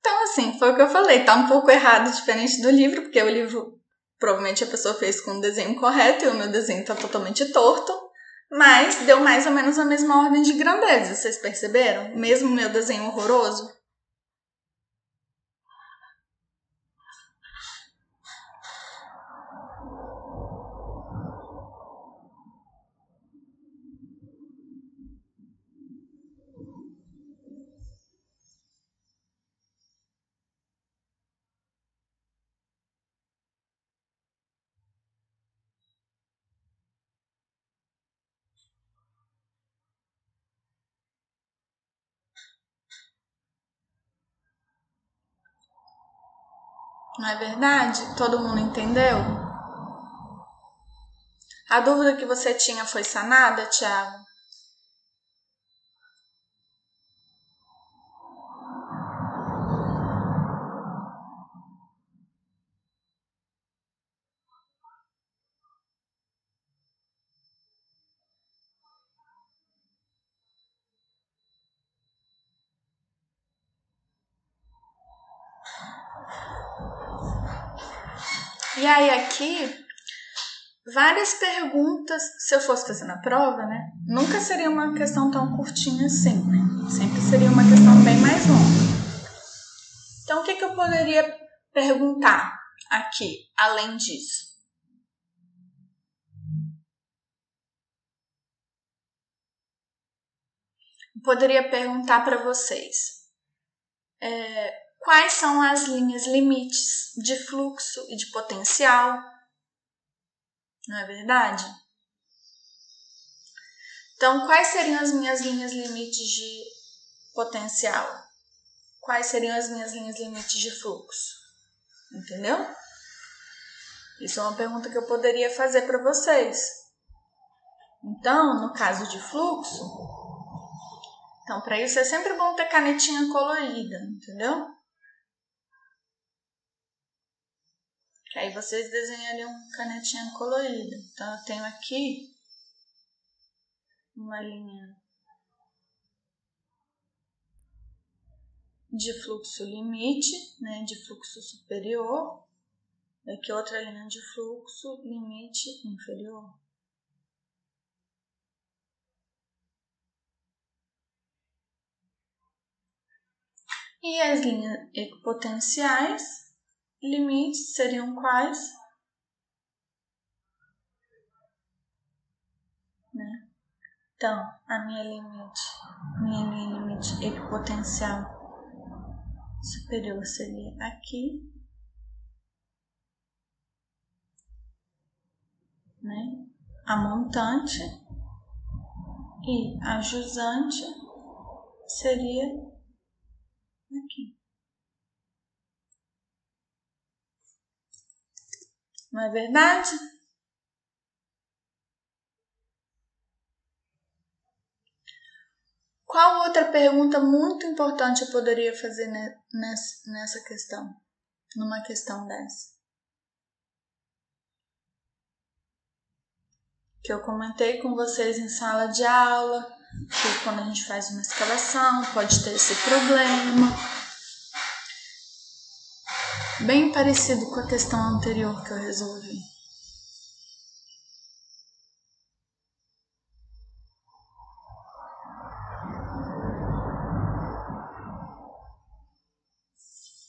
Então, assim, foi o que eu falei. Tá um pouco errado, diferente do livro, porque o livro, provavelmente a pessoa fez com o desenho correto e o meu desenho tá totalmente torto. Mas deu mais ou menos a mesma ordem de grandeza, vocês perceberam? Mesmo meu desenho horroroso. Não é verdade? Todo mundo entendeu? A dúvida que você tinha foi sanada, Thiago? E aí aqui, várias perguntas, se eu fosse fazer na prova, né? Nunca seria uma questão tão curtinha assim, né? Sempre seria uma questão bem mais longa. Então, o que, que eu poderia perguntar aqui, além disso? Eu poderia perguntar para vocês... É, quais são as linhas limites de fluxo e de potencial? Não é verdade? Então, quais seriam as minhas linhas limites de potencial? Quais seriam as minhas linhas limites de fluxo? Entendeu? Isso é uma pergunta que eu poderia fazer para vocês. Então, no caso de fluxo... Então, para isso é sempre bom ter canetinha colorida, entendeu? Que aí vocês desenhariam canetinha colorida. Então, eu tenho aqui uma linha de fluxo limite, né, de fluxo superior. E aqui outra linha de fluxo limite inferior. E as linhas equipotenciais, limites, seriam quais? Né? Então, a minha limite, minha linha limite equipotencial superior seria aqui, né? A montante e a jusante seria aqui. Não é verdade? Qual outra pergunta muito importante eu poderia fazer nessa questão? Numa questão dessa? Que eu comentei com vocês em sala de aula. Que quando a gente faz uma escalação, pode ter esse problema. Bem parecido com a questão anterior que eu resolvi.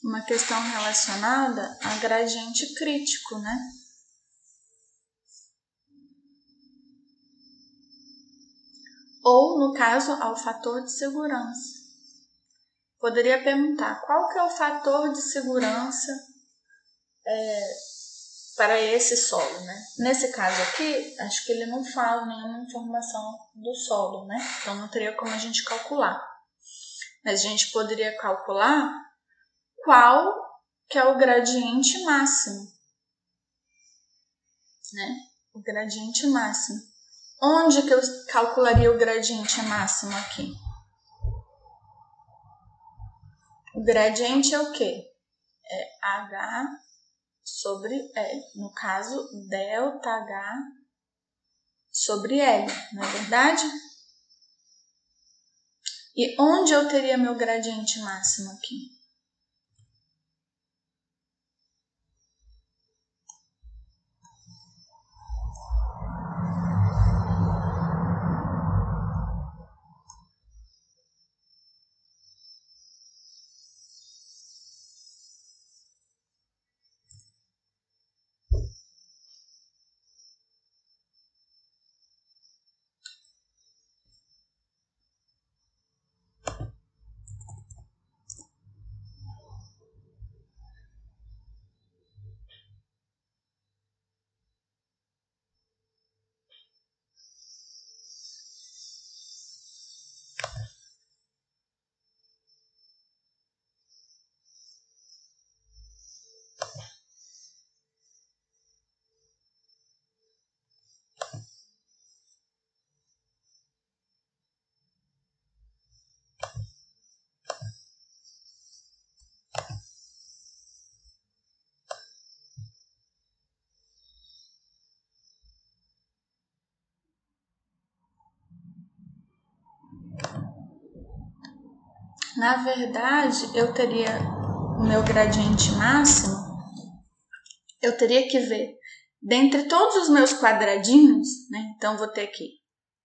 Uma questão relacionada a gradiente crítico, né? Ou, no caso, ao fator de segurança. Poderia perguntar qual que é o fator de segurança é, para esse solo, né? Nesse caso aqui, acho que ele não fala nenhuma informação do solo, né? Então não teria como a gente calcular. Mas a gente poderia calcular qual que é o gradiente máximo, né? O gradiente máximo. Onde que eu calcularia o gradiente máximo aqui? O gradiente é o quê? É H sobre L. No caso, delta H sobre L, não é verdade? E onde eu teria meu gradiente máximo aqui? Na verdade, eu teria o meu gradiente máximo, eu teria que ver dentre todos os meus quadradinhos, né? Então, vou ter aqui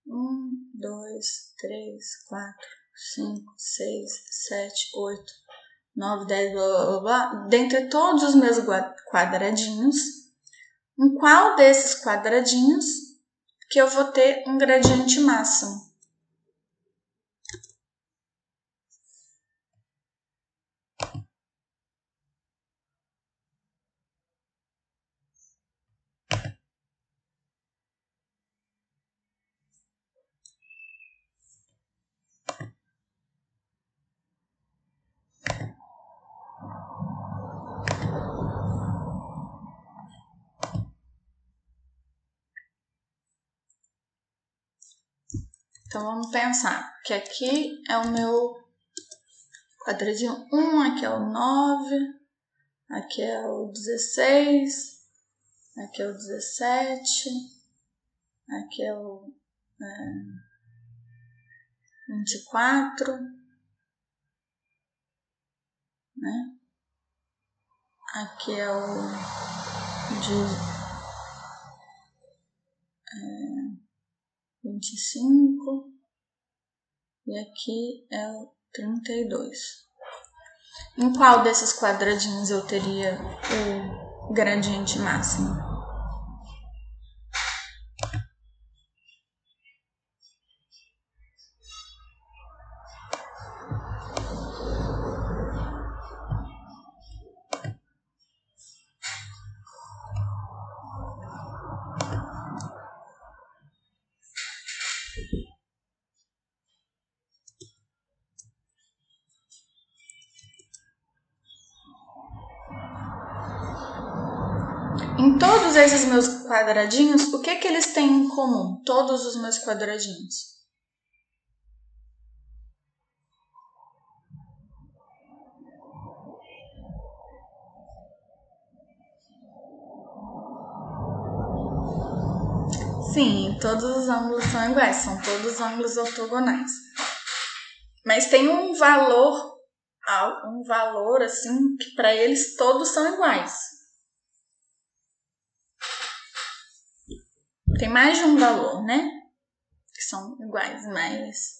um, dois, três, quatro, cinco, seis, sete, oito, nove, dez, blá, blá, blá. Dentre todos os meus quadradinhos, em qual desses quadradinhos que eu vou ter um gradiente máximo? Então, vamos pensar que aqui é o meu quadradinho um, aqui é o nove, aqui é o dezesseis, aqui é o dezessete, aqui é o é, vinte e quatro, né? Aqui é o de, vinte e cinco e aqui é o trinta e dois. Em qual desses quadradinhos eu teria o gradiente máximo? Em todos esses meus quadradinhos, o que que eles têm em comum? Todos os meus quadradinhos. Sim, todos os ângulos são iguais, são todos ângulos ortogonais. Mas tem um valor, um valor assim, que para eles todos são iguais. Tem mais de um valor, né? Que são iguais, mas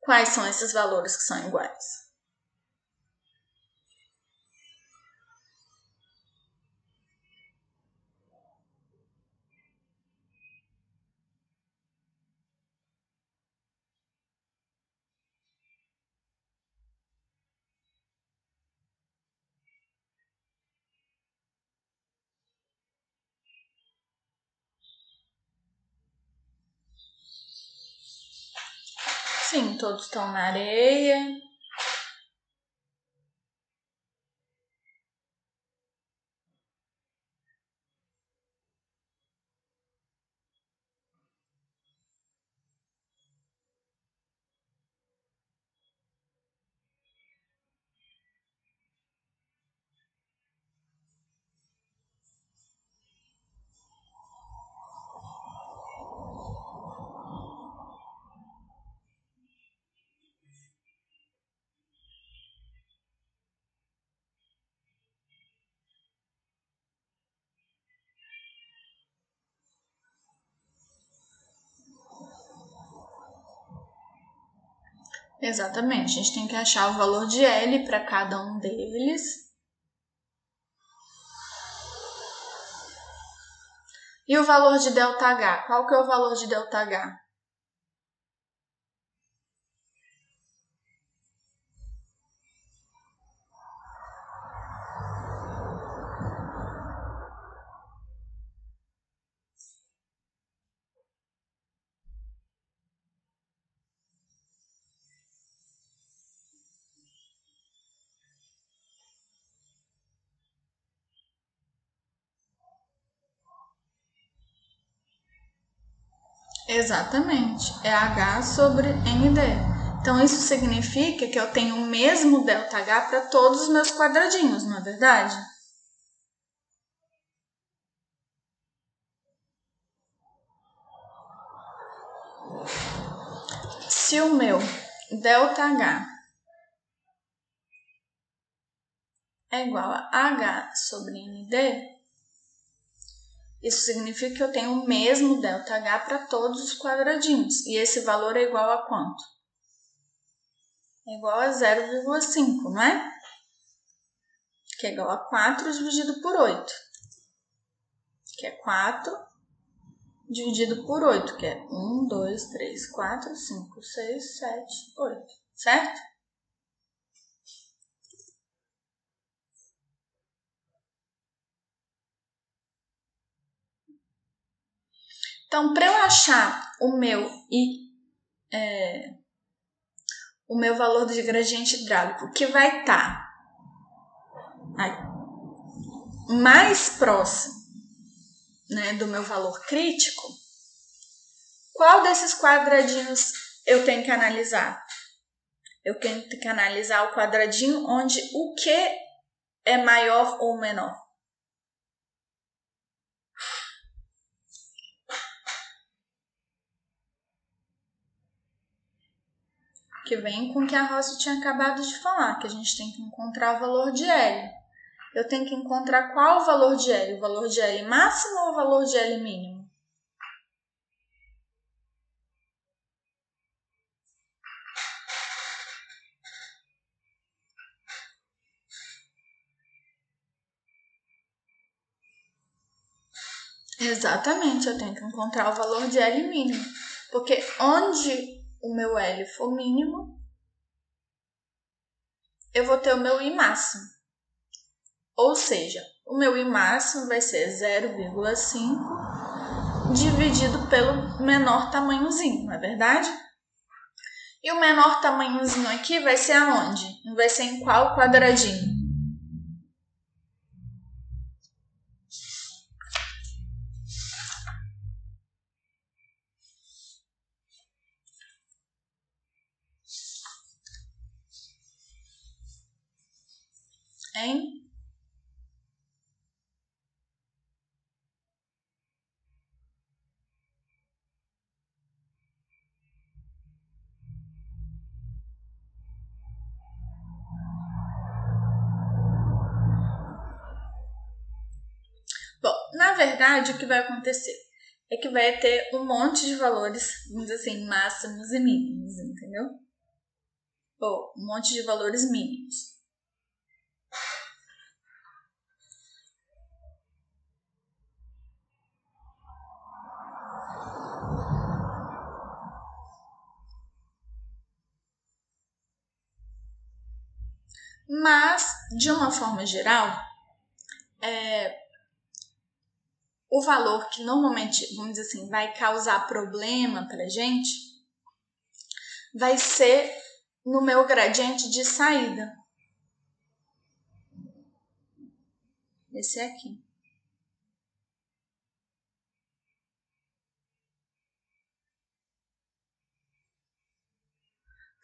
quais são esses valores que são iguais? Sim, todos estão na areia. Exatamente, a gente tem que achar o valor de L para cada um deles. E o valor de ΔH? Qual que é o valor de ΔH? Exatamente, é H sobre N D. Então, isso significa que eu tenho o mesmo ΔH para todos os meus quadradinhos, não é verdade? Se o meu ΔH é igual a H sobre N D, isso significa que eu tenho o mesmo ΔH para todos os quadradinhos. E esse valor é igual a quanto? É igual a zero vírgula cinco, não é? Que é igual a quatro dividido por oito. Que é quatro dividido por oito, que é um, dois, três, quatro, cinco, seis, sete, oito. Certo? Então, para eu achar o meu, I, é, o meu valor de gradiente hidráulico, que vai estar tá mais próximo, né, do meu valor crítico, qual desses quadradinhos eu tenho que analisar? Eu tenho que analisar o quadradinho onde o Q é maior ou menor. Que vem com o que a Rosa tinha acabado de falar, que a gente tem que encontrar o valor de L. Eu tenho que encontrar qual o valor de L? O valor de L máximo ou o valor de L mínimo? Exatamente, eu tenho que encontrar o valor de L mínimo, porque onde o meu L for mínimo, eu vou ter o meu I máximo. Ou seja, o meu I máximo vai ser zero vírgula cinco dividido pelo menor tamanhozinho, não é verdade? E o menor tamanhozinho aqui vai ser aonde? Vai ser em qual quadradinho? Hein? Bom, na verdade, o que vai acontecer é que vai ter um monte de valores, vamos dizer assim, máximos e mínimos, entendeu? Ou um monte de valores mínimos. Mas, de uma forma geral, é, o valor que normalmente, vamos dizer assim, vai causar problema para a gente vai ser no meu gradiente de saída. Esse aqui.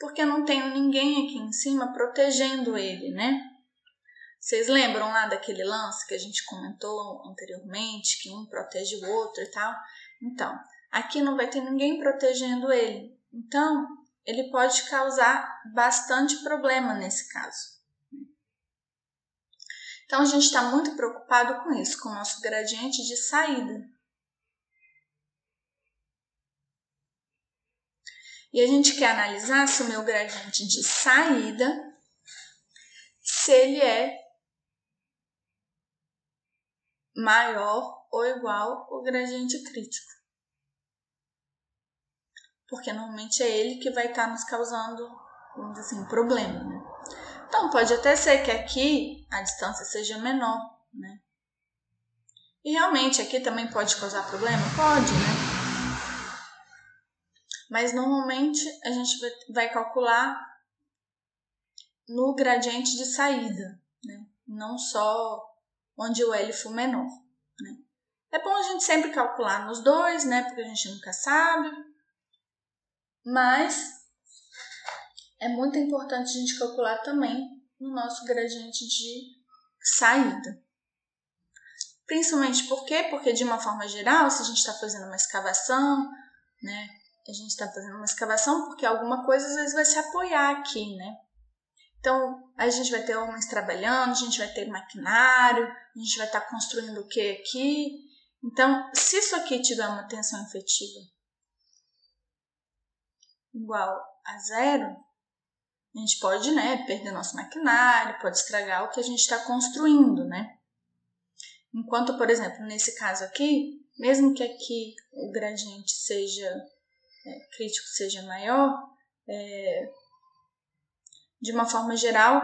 Porque eu não tenho ninguém aqui em cima protegendo ele, né? Vocês lembram lá daquele lance que a gente comentou anteriormente, que um protege o outro e tal? Então, aqui não vai ter ninguém protegendo ele. Então, ele pode causar bastante problema nesse caso. Então, a gente está muito preocupado com isso, com o nosso gradiente de saída. E a gente quer analisar se o meu gradiente de saída, se ele é maior ou igual ao gradiente crítico. Porque normalmente é ele que vai estar nos causando, vamos dizer assim, problema, né? Então, pode até ser que aqui a distância seja menor, né? E realmente aqui também pode causar problema? Pode, né? Mas, normalmente, a gente vai calcular no gradiente de saída, né? Não só onde o L for menor, né? É bom a gente sempre calcular nos dois, né? Porque a gente nunca sabe. Mas é muito importante a gente calcular também no nosso gradiente de saída. Principalmente por quê? Porque, de uma forma geral, se a gente está fazendo uma escavação, né? A gente está fazendo uma escavação porque alguma coisa às vezes vai se apoiar aqui, né? Então, a gente vai ter homens trabalhando, a gente vai ter maquinário, a gente vai estar tá construindo o que aqui? Então, se isso aqui tiver uma tensão efetiva igual a zero, a gente pode, né, perder nosso maquinário, pode estragar o que a gente está construindo, né? Enquanto, por exemplo, nesse caso aqui, mesmo que aqui o gradiente seja... É, crítico seja maior, é, de uma forma geral,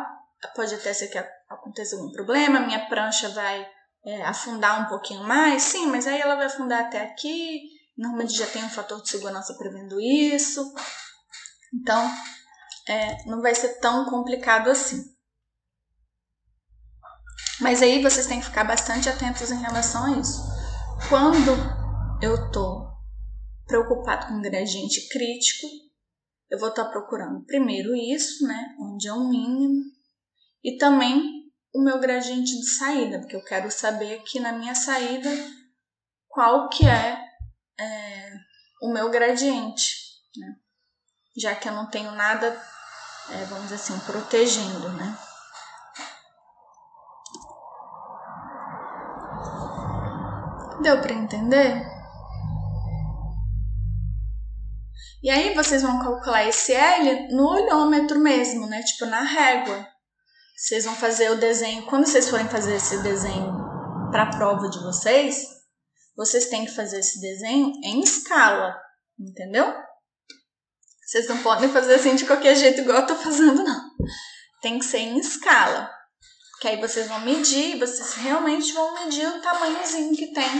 pode até ser que aconteça algum problema, minha prancha vai é, afundar um pouquinho mais, sim, mas aí ela vai afundar até aqui, normalmente já tem um fator de segurança prevendo isso, então é, não vai ser tão complicado assim. Mas aí vocês têm que ficar bastante atentos em relação a isso. Quando eu tô preocupado com gradiente crítico, eu vou estar procurando primeiro isso, né, onde é o mínimo, e também o meu gradiente de saída, porque eu quero saber aqui na minha saída qual que é, é o meu gradiente, né, já que eu não tenho nada, é, vamos dizer assim, protegendo, né. Deu para entender? E aí vocês vão calcular esse L no olhômetro mesmo, né? Tipo na régua. Vocês vão fazer o desenho, quando vocês forem fazer esse desenho para a prova de vocês, vocês têm que fazer esse desenho em escala, entendeu? Vocês não podem fazer assim de qualquer jeito igual eu tô fazendo, não. Tem que ser em escala. Porque aí vocês vão medir, vocês realmente vão medir o tamanhozinho que tem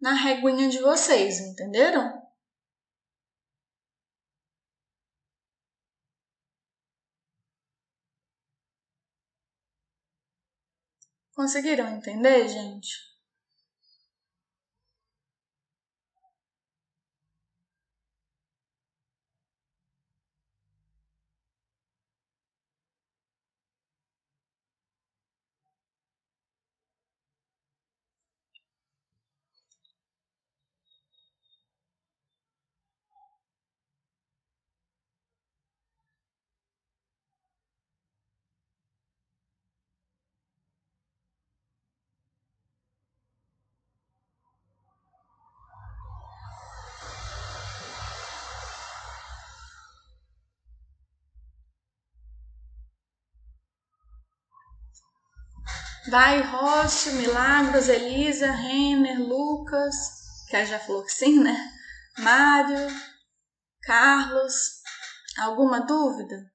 na reguinha de vocês, entenderam? Conseguiram entender, gente? Vai, Rócio, Milagros, Elisa, Renner, Lucas, que já falou que sim, né? Mário, Carlos, alguma dúvida?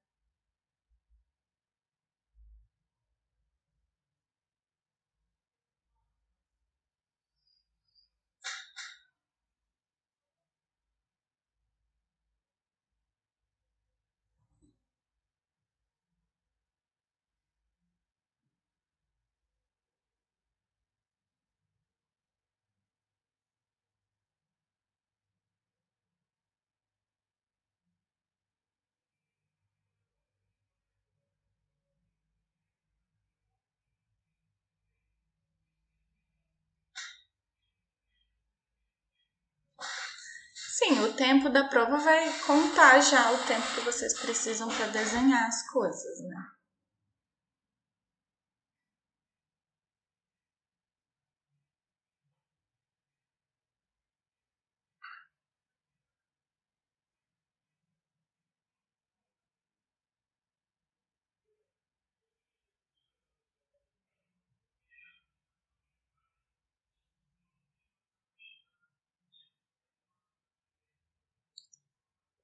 Sim, o tempo da prova vai contar já o tempo que vocês precisam para desenhar as coisas, né?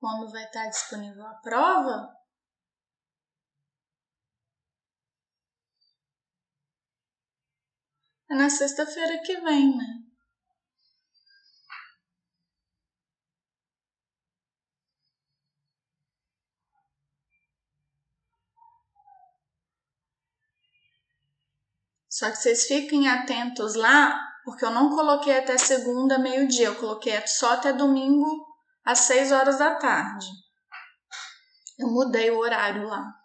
Quando vai estar disponível a prova? É na sexta-feira que vem, né? Só que vocês fiquem atentos lá, porque eu não coloquei até segunda, meio-dia. Eu coloquei só até domingo, às seis horas da tarde. Eu mudei o horário lá.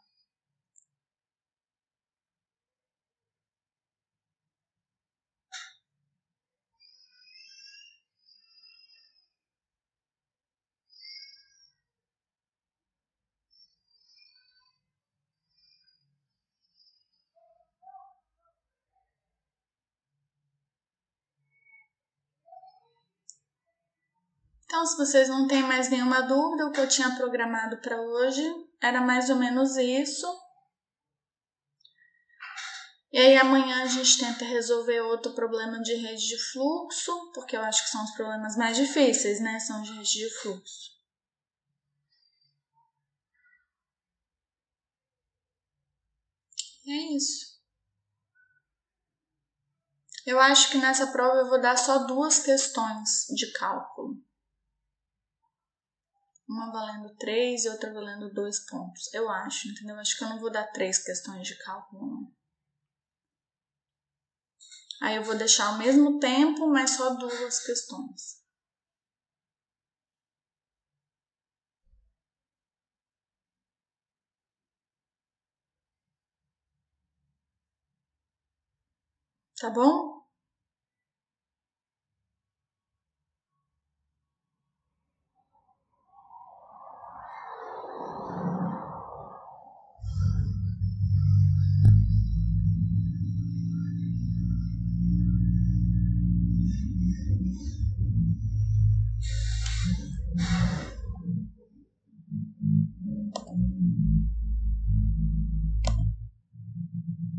Então, se vocês não têm mais nenhuma dúvida, o que eu tinha programado para hoje era mais ou menos isso. E aí, amanhã a gente tenta resolver outro problema de rede de fluxo, porque eu acho que são os problemas mais difíceis, né? São de rede de fluxo. E é isso. Eu acho que nessa prova eu vou dar só duas questões de cálculo. Uma valendo três e outra valendo dois pontos. Eu acho, entendeu? Acho que eu não vou dar três questões de cálculo, não. Aí eu vou deixar o mesmo tempo, mas só duas questões. Tá bom?